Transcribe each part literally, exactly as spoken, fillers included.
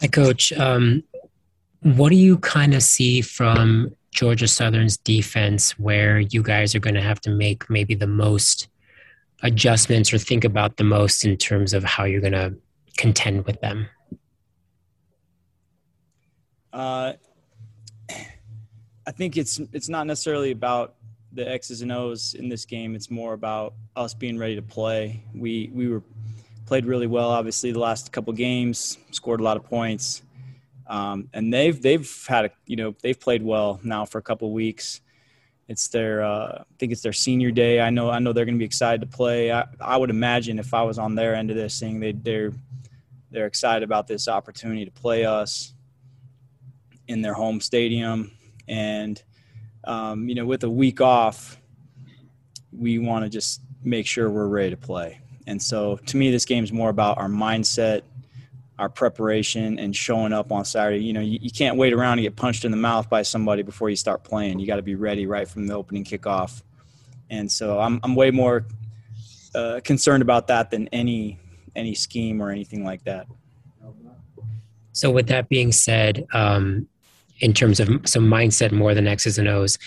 Hi, Coach. Um, what do you kind of see from Georgia Southern's defense where you guys are going to have to make maybe the most adjustments or think about the most in terms of how you're going to contend with them? Uh, I think it's it's not necessarily about the X's and O's in this game. It's more about us being ready to play. We we were played really well, obviously, the last couple games, scored a lot of points. Um, and they've they've had a, you know they've played well now for a couple of weeks. It's their uh, I think it's their senior day. I know I know they're going to be excited to play. I, I would imagine if I was on their end of this thing, they they're they're excited about this opportunity to play us in their home stadium. And um, you know with a week off, we want to just make sure we're ready to play. And so to me, this game's more about our mindset, our preparation, and showing up on Saturday. You know, you, you can't wait around and get punched in the mouth by somebody before you start playing. You got to be ready right from the opening kickoff. And so I'm I'm way more uh, concerned about that than any any scheme or anything like that. So with that being said, um, in terms of some mindset more than X's and O's,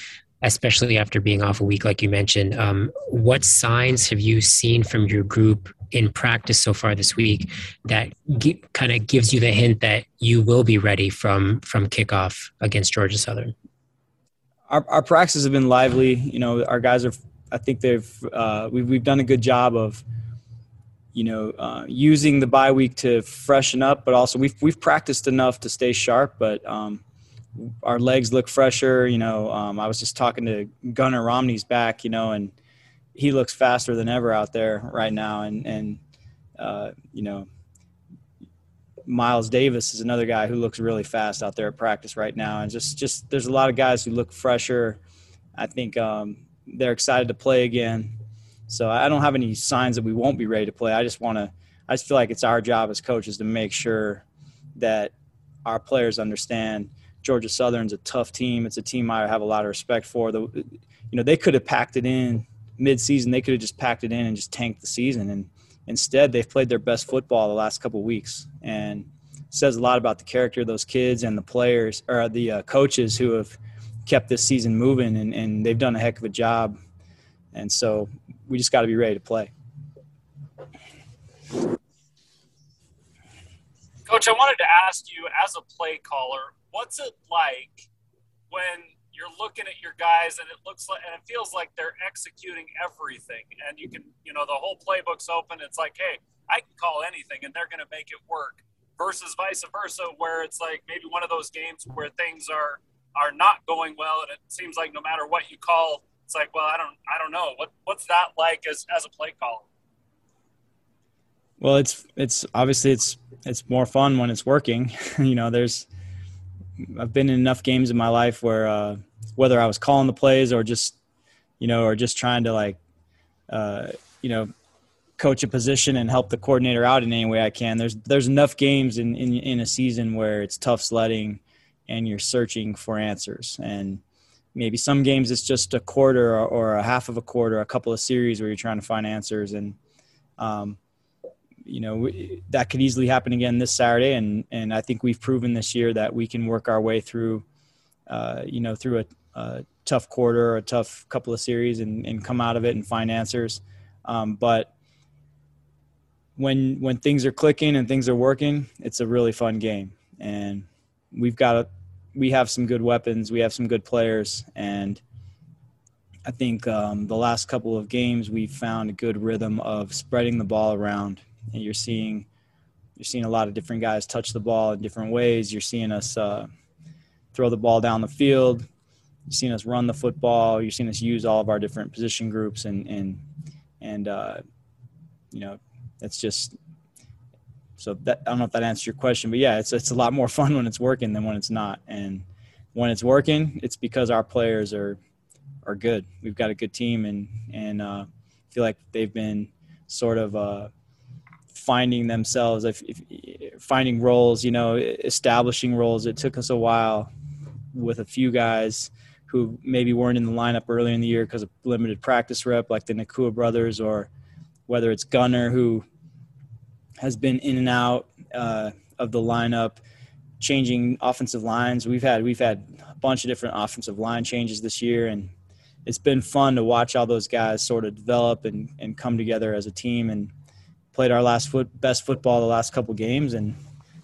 especially after being off a week like you mentioned, um, what signs have you seen from your group in practice so far this week that gi- kind of gives you the hint that you will be ready from from kickoff against Georgia Southern? Our, our practices have been lively. You know, our guys are, I think they've, uh, we've, we've done a good job of, you know, uh, using the bye week to freshen up, but also we've, we've practiced enough to stay sharp, but um, our legs look fresher. You know, um, I was just talking to Gunner Romney's back, you know, and he looks faster than ever out there right now. And, and uh, you know, Miles Davis is another guy who looks really fast out there at practice right now. And just, just there's a lot of guys who look fresher. I think um, they're excited to play again. So I don't have any signs that we won't be ready to play. I just want to – I just feel like it's our job as coaches to make sure that our players understand Georgia Southern's a tough team. It's a team I have a lot of respect for. The, you know, they could have packed it in mid-season. They could have just packed it in and just tanked the season. And instead, they've played their best football the last couple of weeks. And it says a lot about the character of those kids and the players or the uh, coaches who have kept this season moving, and, and they've done a heck of a job. And so we just got to be ready to play. Coach, I wanted to ask you, as a play caller, what's it like when you're looking at your guys and it looks like and it feels like they're executing everything, and you can, you know, the whole playbook's open. It's like, hey, I can call anything and they're going to make it work, versus vice versa, where it's like maybe one of those games where things are, are not going well. And it seems like no matter what you call, it's like, well, I don't, I don't know. What, what's that like as, as a play caller? Well, it's, it's obviously it's, it's more fun when it's working. You know, there's, I've been in enough games in my life where uh, whether I was calling the plays or just, you know, or just trying to like, uh, you know, coach a position and help the coordinator out in any way I can. There's there's enough games in, in, in a season where it's tough sledding and you're searching for answers. And maybe some games it's just a quarter or, or a half of a quarter, a couple of series where you're trying to find answers. And, um, you know, that could easily happen again this Saturday. And, and I think we've proven this year that we can work our way through, uh, you know, through a, a tough quarter or a tough couple of series and, and come out of it and find answers. Um, but when, when things are clicking and things are working, it's a really fun game. And we've got, a, we have some good weapons. We have some good players. And I think um, the last couple of games, we've found a good rhythm of spreading the ball around. And you're seeing, you're seeing a lot of different guys touch the ball in different ways. You're seeing us uh, throw the ball down the field. You're seeing us run the football. You're seeing us use all of our different position groups, and and and uh, you know, that's just. So that I don't know if that answers your question, but yeah, it's it's a lot more fun when it's working than when it's not. And when it's working, it's because our players are are good. We've got a good team, and and uh, feel like they've been sort of. Uh, finding themselves, if, if, finding roles, you know, establishing roles. It took us a while with a few guys who maybe weren't in the lineup earlier in the year because of limited practice rep, like the Nacua brothers, or whether it's Gunner, who has been in and out uh, of the lineup. changing offensive lines. We've had we've had a bunch of different offensive line changes this year, and it's been fun to watch all those guys sort of develop and, and come together as a team, and played our last foot best football the last couple games, and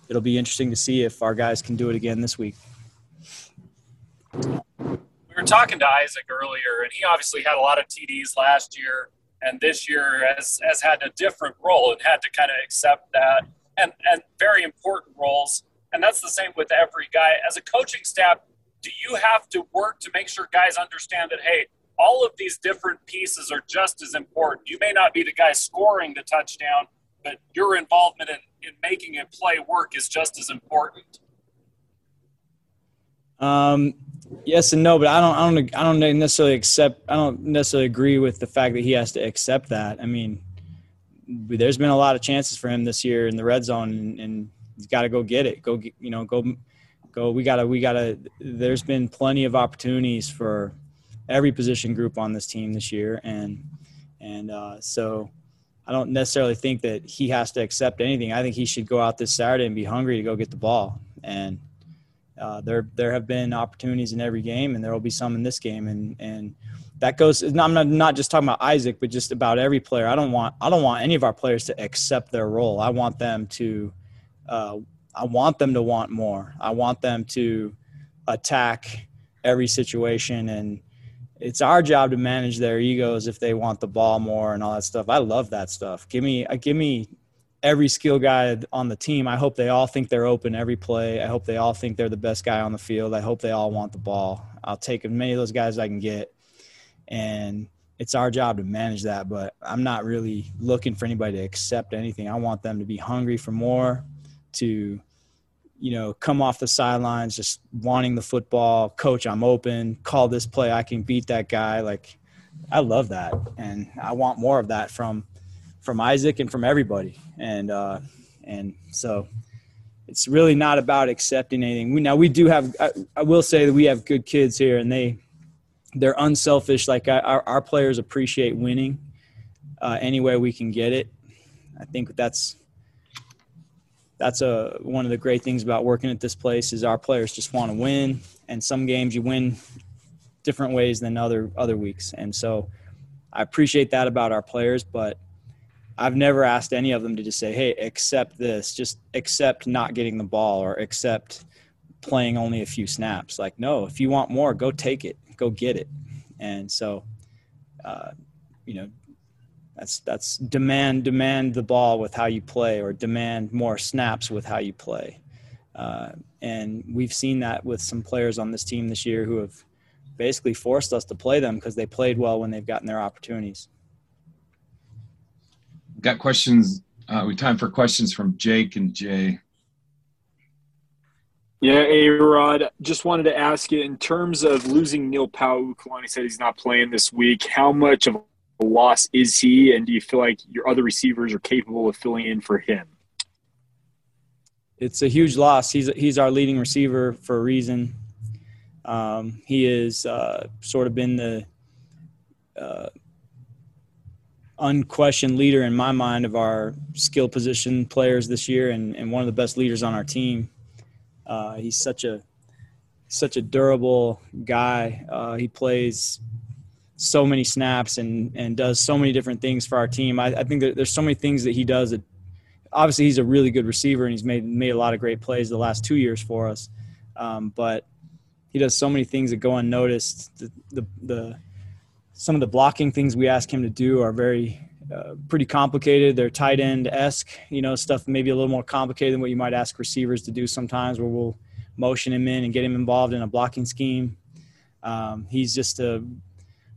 it'll be interesting to see if our guys can do it again this week. We were talking to Isaac earlier, and he obviously had a lot of T Ds last year, and this year has, has had a different role and had to kind of accept that, and, and very important roles. And that's the same with every guy. As a coaching staff, do you have to work to make sure guys understand that, hey, all of these different pieces are just as important? You may not be the guy scoring the touchdown, but your involvement in, in making a play work is just as important. Um, yes and no, but I don't, I don't, I don't necessarily accept, I don't necessarily agree with the fact that he has to accept that. I mean, there's been a lot of chances for him this year in the red zone, and, and he's got to go get it. Go, get, you know, go, go. We gotta, we gotta, there's been plenty of opportunities for every position group on this team this year. And, and, uh, so I don't necessarily think that he has to accept anything. I think he should go out this Saturday and be hungry to go get the ball. And, Uh, there there have been opportunities in every game, and there will be some in this game, and, and that goes – I'm not, not just talking about Isaac, but just about every player. I don't want I don't want any of our players to accept their role. I want them to uh, – I want them to want more. I want them to attack every situation, and it's our job to manage their egos if they want the ball more and all that stuff. I love that stuff. Give me – give me – every skill guy on the team, I hope they all think they're open every play. I hope they all think they're the best guy on the field. I hope they all want the ball. I'll take as many of those guys as I can get, and it's our job to manage that. But I'm not really looking for anybody to accept anything. I want them to be hungry for more, to, you know, come off the sidelines just wanting the football. Coach, I'm open. Call this play. I can beat that guy. Like, I love that, and I want more of that from – from Isaac and from everybody. And, uh, and so it's really not about accepting anything. We, now we do have, I, I will say that we have good kids here, and they, they're unselfish. Like I, our, our players appreciate winning uh, any way we can get it. I think that's, that's a, one of the great things about working at this place is our players just want to win. And some games you win different ways than other, other weeks. And so I appreciate that about our players, but I've never asked any of them to just say, hey, accept this, just accept not getting the ball or accept playing only a few snaps. Like, no, if you want more, go take it, go get it. And so, uh, you know, that's, that's demand, demand the ball with how you play, or demand more snaps with how you play. Uh, and we've seen that with some players on this team this year who have basically forced us to play them because they played well when they've gotten their opportunities. Got questions. Uh, we time for questions from Jake and Jay. Yeah, A-Rod, just wanted to ask you, in terms of losing Neil Powell, Kalani said he's not playing this week, how much of a loss is he, and do you feel like your other receivers are capable of filling in for him? It's a huge loss. He's he's our leading receiver for a reason. Um, he has uh, sort of been the uh, – unquestioned leader in my mind of our skill position players this year, and, and one of the best leaders on our team. Uh, he's such a such a durable guy. Uh, he plays so many snaps and, and does so many different things for our team. I, I think that there's so many things that he does. That obviously, he's a really good receiver, and he's made made a lot of great plays the last two years for us. Um, but he does so many things that go unnoticed. The the, the Some of the blocking things we ask him to do are very uh, pretty complicated. They're tight end-esque, you know, stuff maybe a little more complicated than what you might ask receivers to do sometimes, where we'll motion him in and get him involved in a blocking scheme. Um, he's just a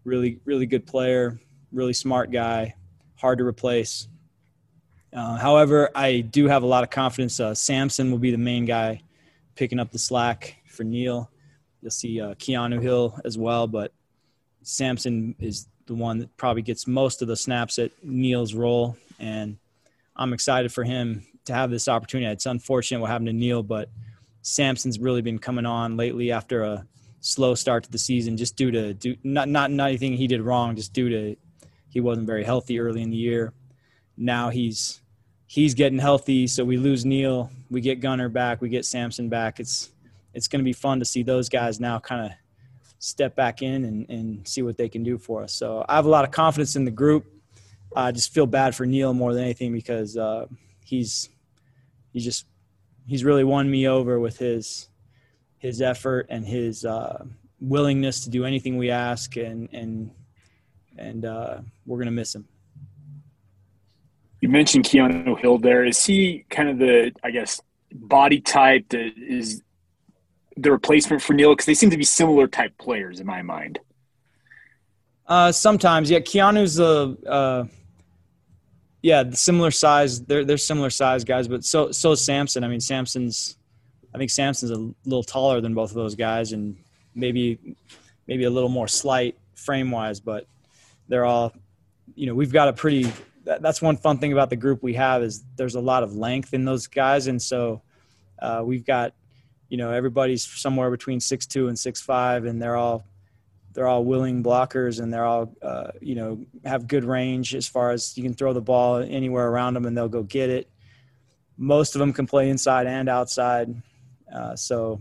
really, really good player, really smart guy, hard to replace. Uh, however, I do have a lot of confidence. Uh, Samson will be the main guy picking up the slack for Neil. You'll see uh, Keanu Hill as well, but Samson is the one that probably gets most of the snaps at Neil's role, and I'm excited for him to have this opportunity. It's unfortunate what happened to Neil, but Samson's really been coming on lately after a slow start to the season, just due to do, not, not not anything he did wrong, just due to he wasn't very healthy early in the year. Now he's he's getting healthy, so we lose Neil, we get Gunner back, we get Samson back. It's it's going to be fun to see those guys now kind of step back in and, and see what they can do for us. So I have a lot of confidence in the group. I just feel bad for Neil more than anything because uh, he's he just he's really won me over with his his effort and his uh, willingness to do anything we ask, and and and uh, we're going to miss him. You mentioned Keanu Hill there. Is he kind of the, I guess, body type that is the replacement for Neil? Because they seem to be similar type players in my mind. Uh, sometimes, yeah. Keanu's a, uh, yeah, the similar size. They're they're similar size guys, but so so is Samson. I mean, Samson's, I think Samson's a little taller than both of those guys, and maybe maybe a little more slight frame wise. But they're all, you know, we've got a pretty. That's one fun thing about the group we have is there's a lot of length in those guys. And so uh, we've got, you know, everybody's somewhere between six two and six five, and they're all, they're all willing blockers, and they're all, uh, you know, have good range as far as you can throw the ball anywhere around them and they'll go get it. Most of them can play inside and outside. Uh, so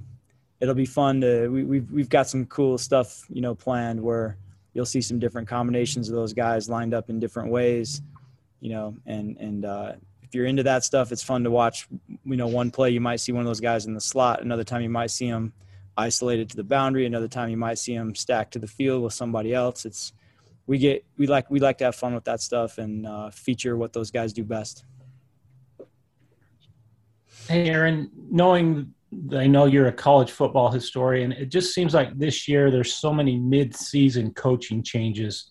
it'll be fun to, we, we've, we've got some cool stuff, you know, planned where you'll see some different combinations of those guys lined up in different ways. You know, and, and uh, if you're into that stuff, it's fun to watch. You know, one play you might see one of those guys in the slot. Another time you might see him isolated to the boundary. Another time you might see him stacked to the field with somebody else. It's we get we like we like to have fun with that stuff and uh, feature what those guys do best. Hey, Aaron, knowing I know you're a college football historian, it just seems like this year there's so many mid-season coaching changes.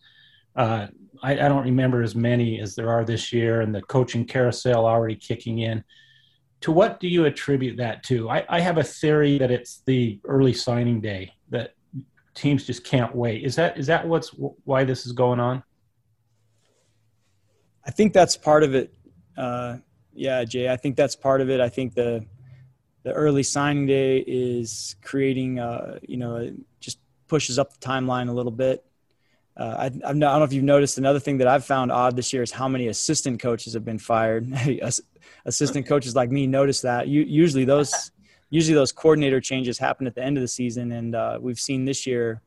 Uh, I, I don't remember as many as there are this year, and the coaching carousel already kicking in. To what do you attribute that to? I, I have a theory that it's the early signing day, that teams just can't wait. Is that is that what's why this is going on? I think that's part of it. Uh, yeah, Jay, I think that's part of it. I think the the early signing day is creating, uh, you know, it just pushes up the timeline a little bit. Uh, I, I don't know if you've noticed, another thing that I've found odd this year is how many assistant coaches have been fired. Assistant coaches like me notice that. You, usually those usually those coordinator changes happen at the end of the season, and uh, we've seen this year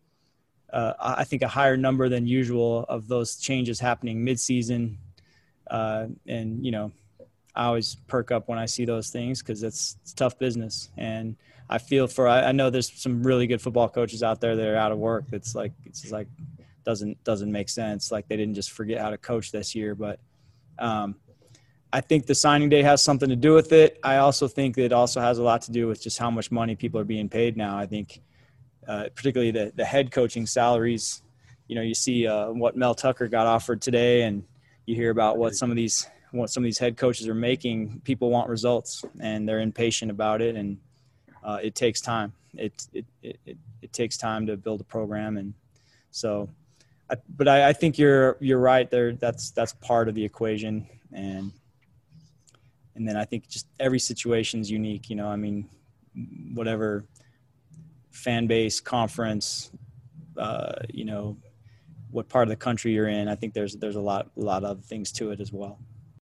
uh, I think a higher number than usual of those changes happening mid-season. Uh, and, you know, I always perk up when I see those things because it's, it's tough business. And I feel for – I know there's some really good football coaches out there that are out of work. It's like it's like – doesn't doesn't make sense. Like, they didn't just forget how to coach this year. But um, I think the signing day has something to do with it. I also think that it also has a lot to do with just how much money people are being paid now. I think uh, particularly the, the head coaching salaries, you know, you see uh, what Mel Tucker got offered today, and you hear about what some of these what some of these head coaches are making. People want results, and they're impatient about it, and uh, it takes time. It it, it it it takes time to build a program. And so – but I, I think you're you're right there. That's that's part of the equation, and and then I think just every situation's unique. You know, I mean, whatever fan base, conference, uh, you know, what part of the country you're in. I think there's there's a lot a lot of things to it as well.